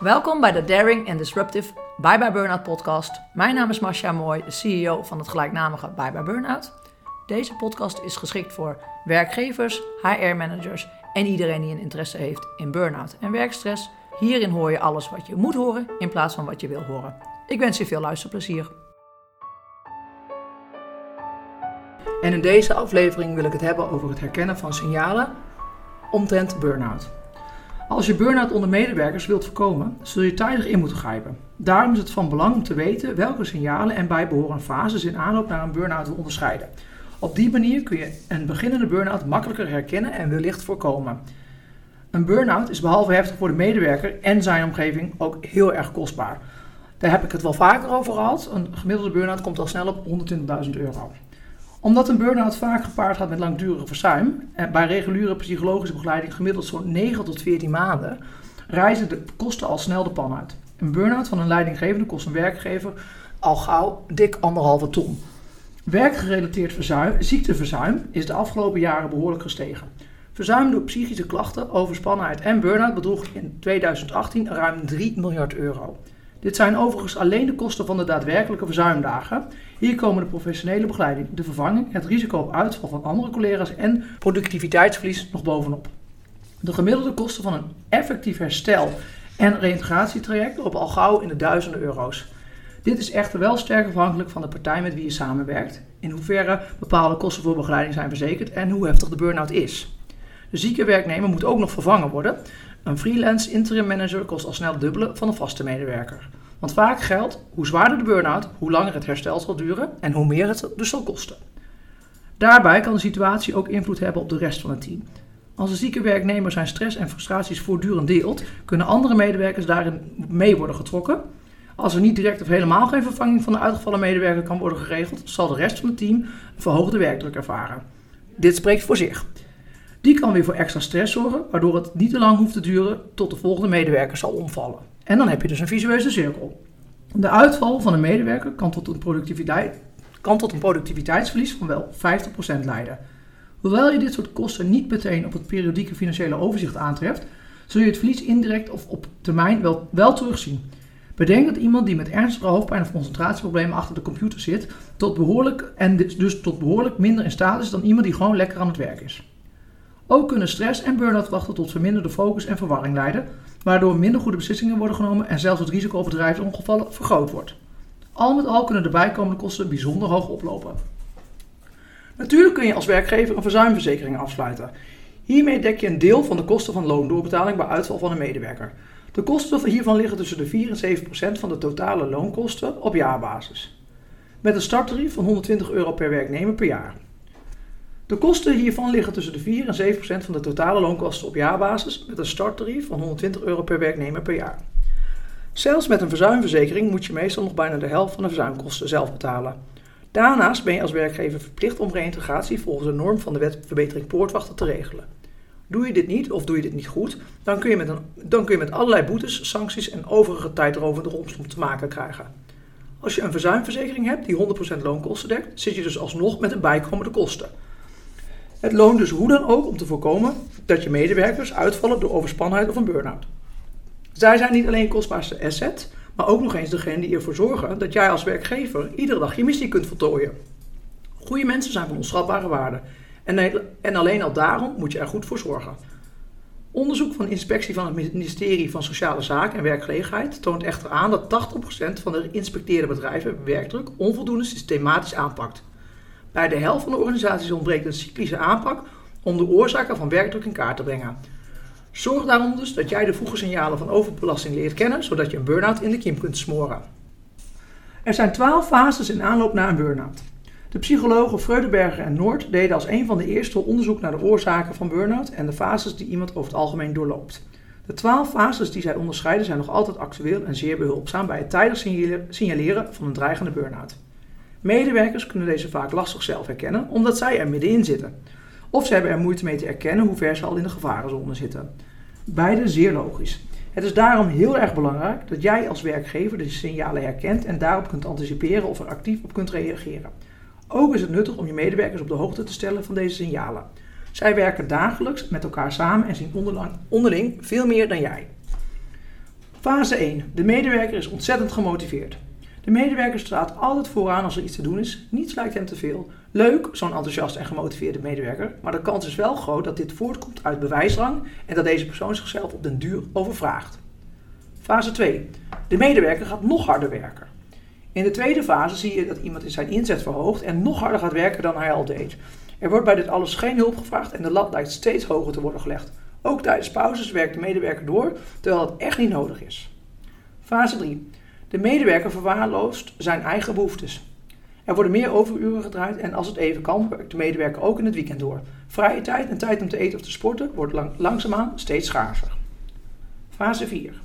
Welkom bij de Daring and Disruptive Bye Bye Burnout Podcast. Mijn naam is Mascha Mooij, de CEO van het gelijknamige Bye Bye Burnout. Deze podcast is geschikt voor werkgevers, HR-managers en iedereen die een interesse heeft in burn-out en werkstress. Hierin hoor je alles wat je moet horen in plaats van wat je wil horen. Ik wens je veel luisterplezier. En in deze aflevering wil ik het hebben over het herkennen van signalen omtrent burn-out. Als je burn-out onder medewerkers wilt voorkomen, zul je tijdig in moeten grijpen. Daarom is het van belang om te weten welke signalen en bijbehorende fases in aanloop naar een burn-out te onderscheiden. Op die manier kun je een beginnende burn-out makkelijker herkennen en wellicht voorkomen. Een burn-out is behalve heftig voor de medewerker en zijn omgeving ook heel erg kostbaar. Daar heb ik het wel vaker over gehad. Een gemiddelde burn-out komt al snel op €120.000. Omdat een burn-out vaak gepaard gaat met langdurig verzuim, en bij reguliere psychologische begeleiding gemiddeld zo'n 9 tot 14 maanden, reizen de kosten al snel de pan uit. Een burn-out van een leidinggevende kost een werkgever al gauw dik €1,5 ton. Werkgerelateerd ziekteverzuim is de afgelopen jaren behoorlijk gestegen. Verzuim door psychische klachten, overspannenheid en burn-out bedroeg in 2018 ruim €3 miljard. Dit zijn overigens alleen de kosten van de daadwerkelijke verzuimdagen. Hier komen de professionele begeleiding, de vervanging, het risico op uitval van andere collega's en productiviteitsverlies nog bovenop. De gemiddelde kosten van een effectief herstel- en reïntegratietraject lopen al gauw in de duizenden euro's. Dit is echter wel sterk afhankelijk van de partij met wie je samenwerkt, in hoeverre bepaalde kosten voor begeleiding zijn verzekerd en hoe heftig de burn-out is. De zieke werknemer moet ook nog vervangen worden. Een freelance interim manager kost al snel het dubbele van een vaste medewerker. Want vaak geldt, hoe zwaarder de burn-out, hoe langer het herstel zal duren en hoe meer het dus zal kosten. Daarbij kan de situatie ook invloed hebben op de rest van het team. Als de zieke werknemer zijn stress en frustraties voortdurend deelt, kunnen andere medewerkers daarin mee worden getrokken. Als er niet direct of helemaal geen vervanging van de uitgevallen medewerker kan worden geregeld, zal de rest van het team een verhoogde werkdruk ervaren. Dit spreekt voor zich. Die kan weer voor extra stress zorgen, waardoor het niet te lang hoeft te duren tot de volgende medewerker zal omvallen. En dan heb je dus een visueuze cirkel. De uitval van een medewerker kan tot een productiviteitsverlies van wel 50% leiden. Hoewel je dit soort kosten niet meteen op het periodieke financiële overzicht aantreft, zul je het verlies indirect of op termijn wel terugzien. Bedenk dat iemand die met ernstige hoofdpijn of concentratieproblemen achter de computer zit, tot behoorlijk minder in staat is dan iemand die gewoon lekker aan het werk is. Ook kunnen stress en burn-out klachten tot verminderde focus en verwarring leiden, waardoor minder goede beslissingen worden genomen en zelfs het risico op bedrijfsongevallen vergroot wordt. Al met al kunnen de bijkomende kosten bijzonder hoog oplopen. Natuurlijk kun je als werkgever een verzuimverzekering afsluiten. Hiermee dek je een deel van de kosten van loondoorbetaling bij uitval van een medewerker. De kosten hiervan liggen tussen de 4% en 7% van de totale loonkosten op jaarbasis. Met een starttarief van €120 per werknemer per jaar. De kosten hiervan liggen tussen de 4% en 7% van de totale loonkosten op jaarbasis met een starttarief van €120 per werknemer per jaar. Zelfs met een verzuimverzekering moet je meestal nog bijna de helft van de verzuimkosten zelf betalen. Daarnaast ben je als werkgever verplicht om reïntegratie volgens de norm van de wet verbetering poortwachter te regelen. Doe je dit niet of doe je dit niet goed, dan kun je met allerlei boetes, sancties en overige tijdrovende rompslomp te maken krijgen. Als je een verzuimverzekering hebt die 100% loonkosten dekt, zit je dus alsnog met de bijkomende kosten. Het loont dus hoe dan ook om te voorkomen dat je medewerkers uitvallen door overspannenheid of een burn-out. Zij zijn niet alleen kostbaarste asset, maar ook nog eens degene die ervoor zorgen dat jij als werkgever iedere dag je missie kunt voltooien. Goede mensen zijn van onschatbare waarde en alleen al daarom moet je er goed voor zorgen. Onderzoek van de inspectie van het ministerie van Sociale Zaken en Werkgelegenheid toont echter aan dat 80% van de geïnspecteerde bedrijven werkdruk onvoldoende systematisch aanpakt. Bij de helft van de organisaties ontbreekt een cyclische aanpak om de oorzaken van werkdruk in kaart te brengen. Zorg daarom dus dat jij de vroege signalen van overbelasting leert kennen, zodat je een burn-out in de kiem kunt smoren. Er zijn 12 fases in aanloop naar een burn-out. De psychologen Freudenberger en Noord deden als een van de eerste onderzoek naar de oorzaken van burn-out en de fases die iemand over het algemeen doorloopt. De 12 fases die zij onderscheiden zijn nog altijd actueel en zeer behulpzaam bij het tijdig signaleren van een dreigende burn-out. Medewerkers kunnen deze vaak lastig zelf herkennen, omdat zij er middenin zitten. Of ze hebben er moeite mee te erkennen hoe ver ze al in de gevarenzone zitten. Beide zeer logisch. Het is daarom heel erg belangrijk dat jij als werkgever deze signalen herkent en daarop kunt anticiperen of er actief op kunt reageren. Ook is het nuttig om je medewerkers op de hoogte te stellen van deze signalen. Zij werken dagelijks met elkaar samen en zien onderling veel meer dan jij. Fase 1. De medewerker is ontzettend gemotiveerd. De medewerker staat altijd vooraan als er iets te doen is. Niets lijkt hem te veel. Leuk, zo'n enthousiast en gemotiveerde medewerker. Maar de kans is wel groot dat dit voortkomt uit bewijsdrang en dat deze persoon zichzelf op den duur overvraagt. Fase 2. De medewerker gaat nog harder werken. In de tweede fase zie je dat iemand in zijn inzet verhoogt en nog harder gaat werken dan hij al deed. Er wordt bij dit alles geen hulp gevraagd en de lat lijkt steeds hoger te worden gelegd. Ook tijdens pauzes werkt de medewerker door, terwijl het echt niet nodig is. Fase 3. De medewerker verwaarloost zijn eigen behoeftes. Er worden meer overuren gedraaid en als het even kan, werkt de medewerker ook in het weekend door. Vrije tijd en tijd om te eten of te sporten wordt langzaamaan steeds schaarser. Fase 4.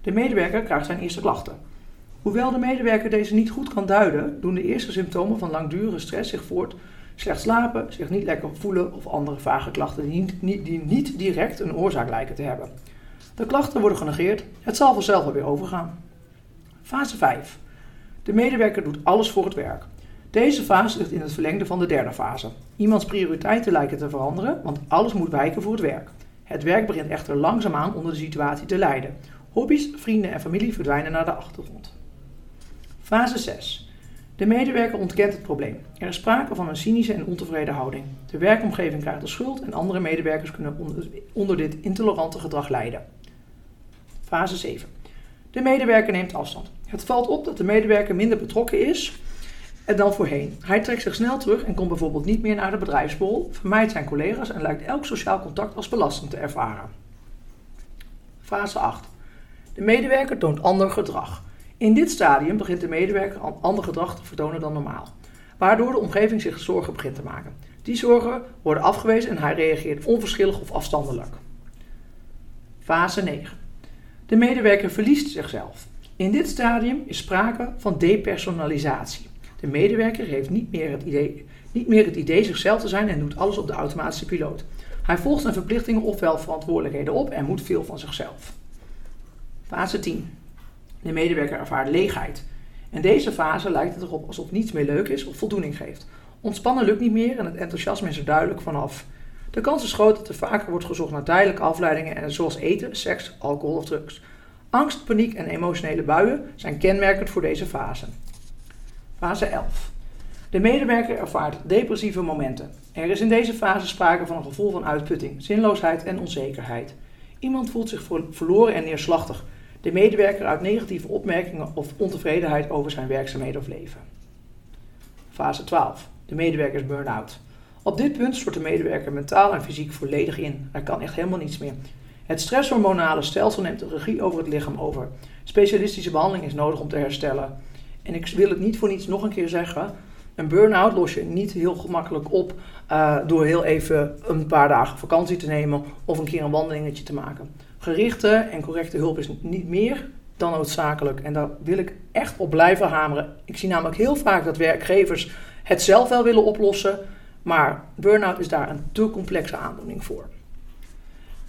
De medewerker krijgt zijn eerste klachten. Hoewel de medewerker deze niet goed kan duiden, doen de eerste symptomen van langdurige stress zich voort. Slecht slapen, zich niet lekker voelen of andere vage klachten die niet direct een oorzaak lijken te hebben. De klachten worden genegeerd, het zal vanzelf wel weer overgaan. Fase 5. De medewerker doet alles voor het werk. Deze fase ligt in het verlengde van de derde fase. Iemands prioriteiten lijken te veranderen, want alles moet wijken voor het werk. Het werk begint echter langzaamaan onder de situatie te lijden. Hobby's, vrienden en familie verdwijnen naar de achtergrond. Fase 6. De medewerker ontkent het probleem. Er is sprake van een cynische en ontevreden houding. De werkomgeving krijgt de schuld en andere medewerkers kunnen onder dit intolerante gedrag lijden. Fase 7. De medewerker neemt afstand. Het valt op dat de medewerker minder betrokken is dan voorheen. Hij trekt zich snel terug en komt bijvoorbeeld niet meer naar de bedrijfsborrel, vermijdt zijn collega's en lijkt elk sociaal contact als belastend te ervaren. Fase 8. De medewerker toont ander gedrag. In dit stadium begint de medewerker al ander gedrag te vertonen dan normaal, waardoor de omgeving zich zorgen begint te maken. Die zorgen worden afgewezen en hij reageert onverschillig of afstandelijk. Fase 9. De medewerker verliest zichzelf. In dit stadium is sprake van depersonalisatie. De medewerker heeft niet meer het idee zichzelf te zijn en doet alles op de automatische piloot. Hij volgt zijn verplichtingen ofwel verantwoordelijkheden op en moet veel van zichzelf. Fase 10. De medewerker ervaart leegheid. In deze fase lijkt het erop alsof niets meer leuk is of voldoening geeft. Ontspannen lukt niet meer en het enthousiasme is er duidelijk vanaf. De kans is groot dat er vaker wordt gezocht naar tijdelijke afleidingen zoals eten, seks, alcohol of drugs. Angst, paniek en emotionele buien zijn kenmerkend voor deze fase. Fase 11. De medewerker ervaart depressieve momenten. Er is in deze fase sprake van een gevoel van uitputting, zinloosheid en onzekerheid. Iemand voelt zich verloren en neerslachtig. De medewerker uit negatieve opmerkingen of ontevredenheid over zijn werkzaamheden of leven. Fase 12. De medewerker is burn-out. Op dit punt stort de medewerker mentaal en fysiek volledig in. Er kan echt helemaal niets meer. Het stresshormonale stelsel neemt de regie over het lichaam over. Specialistische behandeling is nodig om te herstellen. En ik wil het niet voor niets nog een keer zeggen. Een burn-out los je niet heel gemakkelijk op door heel even een paar dagen vakantie te nemen of een keer een wandelingetje te maken. Gerichte en correcte hulp is niet meer dan noodzakelijk. En daar wil ik echt op blijven hameren. Ik zie namelijk heel vaak dat werkgevers het zelf wel willen oplossen. Maar burn-out is daar een te complexe aandoening voor.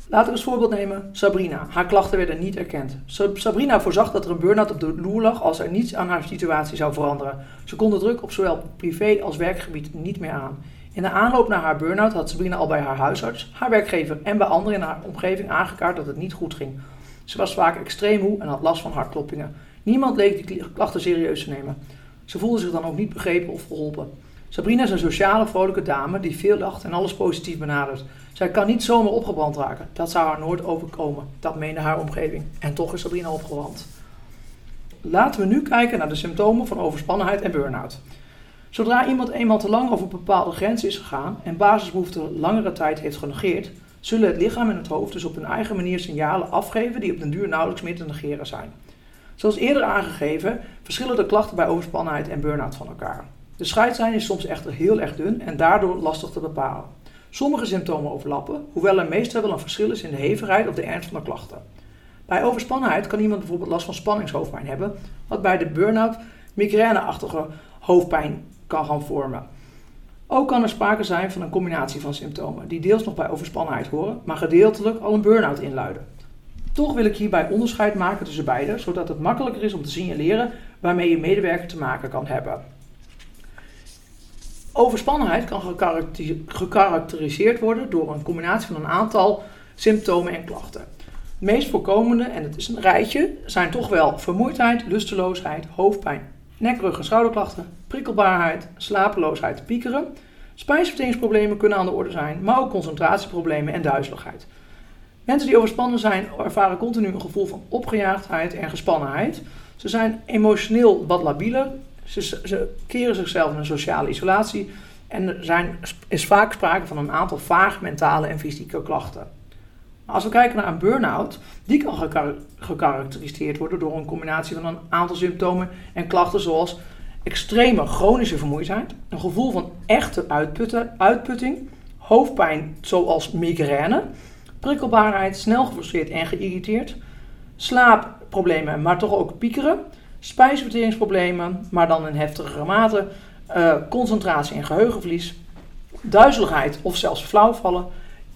Laten we als voorbeeld nemen Sabrina. Haar klachten werden niet erkend. Sabrina voorzag dat er een burn-out op de loer lag als er niets aan haar situatie zou veranderen. Ze kon de druk op zowel privé als werkgebied niet meer aan. In de aanloop naar haar burn-out had Sabrina al bij haar huisarts, haar werkgever en bij anderen in haar omgeving aangekaart dat het niet goed ging. Ze was vaak extreem moe en had last van hartkloppingen. Niemand leek die klachten serieus te nemen. Ze voelde zich dan ook niet begrepen of geholpen. Sabrina is een sociale, vrolijke dame die veel lacht en alles positief benadert. Zij kan niet zomaar opgebrand raken. Dat zou haar nooit overkomen. Dat meende haar omgeving. En toch is Sabrina opgebrand. Laten we nu kijken naar de symptomen van overspannenheid en burn-out. Zodra iemand eenmaal te lang over een bepaalde grens is gegaan en basisbehoeften langere tijd heeft genegeerd, zullen het lichaam en het hoofd dus op hun eigen manier signalen afgeven die op den duur nauwelijks meer te negeren zijn. Zoals eerder aangegeven, verschillen de klachten bij overspannenheid en burn-out van elkaar. De scheidslijn is soms echter heel erg dun en daardoor lastig te bepalen. Sommige symptomen overlappen, hoewel er meestal wel een verschil is in de hevigheid of de ernst van de klachten. Bij overspannenheid kan iemand bijvoorbeeld last van spanningshoofdpijn hebben, wat bij de burn-out migraineachtige hoofdpijn kan gaan vormen. Ook kan er sprake zijn van een combinatie van symptomen, die deels nog bij overspannenheid horen, maar gedeeltelijk al een burn-out inluiden. Toch wil ik hierbij onderscheid maken tussen beide, zodat het makkelijker is om te signaleren waarmee je medewerker te maken kan hebben. Overspannenheid kan gekarakteriseerd worden door een combinatie van een aantal symptomen en klachten. De meest voorkomende, en het is een rijtje, zijn toch wel vermoeidheid, lusteloosheid, hoofdpijn, nek, rug en schouderklachten, prikkelbaarheid, slapeloosheid, piekeren. Spijsverteringsproblemen kunnen aan de orde zijn, maar ook concentratieproblemen en duizeligheid. Mensen die overspannen zijn ervaren continu een gevoel van opgejaagdheid en gespannenheid. Ze zijn emotioneel wat labieler, ze keren zichzelf in een sociale isolatie en er is vaak sprake van een aantal vaag mentale en fysieke klachten. Als we kijken naar een burn-out, die kan gekarakteriseerd worden door een combinatie van een aantal symptomen en klachten zoals extreme chronische vermoeidheid, een gevoel van echte uitputting, hoofdpijn zoals migraine, prikkelbaarheid, snel gefrustreerd en geïrriteerd, slaapproblemen, maar toch ook piekeren, spijsverteringsproblemen, maar dan in heftigere mate, concentratie en geheugenverlies, duizeligheid of zelfs flauwvallen.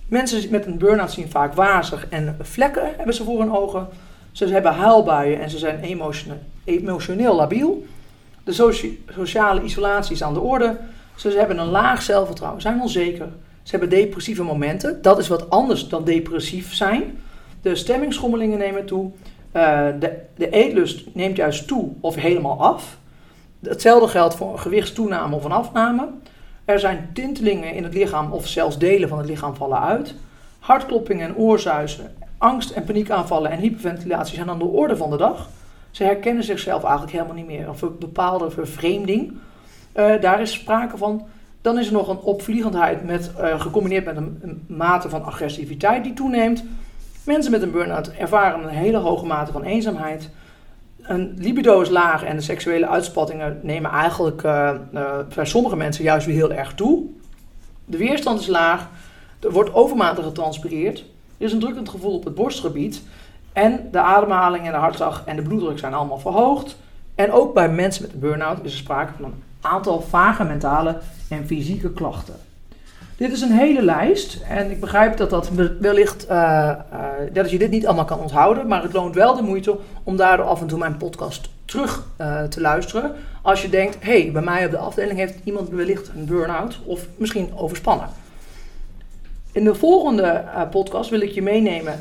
Mensen met een burn-out zien vaak wazig en vlekken hebben ze voor hun ogen. Ze hebben huilbuien en ze zijn emotioneel labiel. De sociale isolatie is aan de orde. Ze hebben een laag zelfvertrouwen, zijn onzeker. Ze hebben depressieve momenten. Dat is wat anders dan depressief zijn. De stemmingsschommelingen nemen toe. De eetlust neemt juist toe of helemaal af. Hetzelfde geldt voor gewichtstoename of een afname. Er zijn tintelingen in het lichaam of zelfs delen van het lichaam vallen uit. Hartkloppingen en oorzuizen, angst- en paniekaanvallen en hyperventilatie zijn aan de orde van de dag. Ze herkennen zichzelf eigenlijk helemaal niet meer. Of een bepaalde vervreemding. Daar is sprake van. Dan is er nog een opvliegendheid gecombineerd met een mate van agressiviteit die toeneemt. Mensen met een burn-out ervaren een hele hoge mate van eenzaamheid. Een libido is laag en de seksuele uitspattingen nemen eigenlijk bij sommige mensen juist weer heel erg toe. De weerstand is laag. Er wordt overmatig getranspireerd. Er is een drukkend gevoel op het borstgebied. En de ademhaling en de hartslag en de bloeddruk zijn allemaal verhoogd. En ook bij mensen met een burn-out is er sprake van een aantal vage mentale en fysieke klachten. Dit is een hele lijst en ik begrijp dat wellicht dat je dit niet allemaal kan onthouden. Maar het loont wel de moeite om daardoor af en toe mijn podcast terug te luisteren. Als je denkt, hey, bij mij op de afdeling heeft iemand wellicht een burn-out of misschien overspannen. In de volgende podcast wil ik je meenemen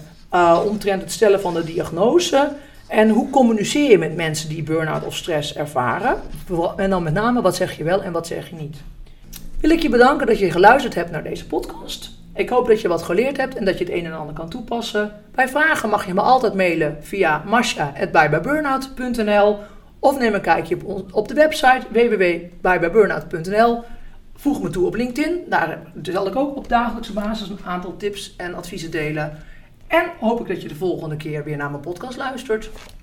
omtrent het stellen van de diagnose en hoe communiceer je met mensen die burn-out of stress ervaren. En dan met name wat zeg je wel en wat zeg je niet. Wil ik je bedanken dat je geluisterd hebt naar deze podcast. Ik hoop dat je wat geleerd hebt en dat je het een en ander kan toepassen. Bij vragen mag je me altijd mailen via mascha@bybyburnout.nl of neem een kijkje op de website www.bybyburnout.nl. Voeg me toe op LinkedIn, daar zal ik ook op dagelijkse basis een aantal tips en adviezen delen. En hoop ik dat je de volgende keer weer naar mijn podcast luistert.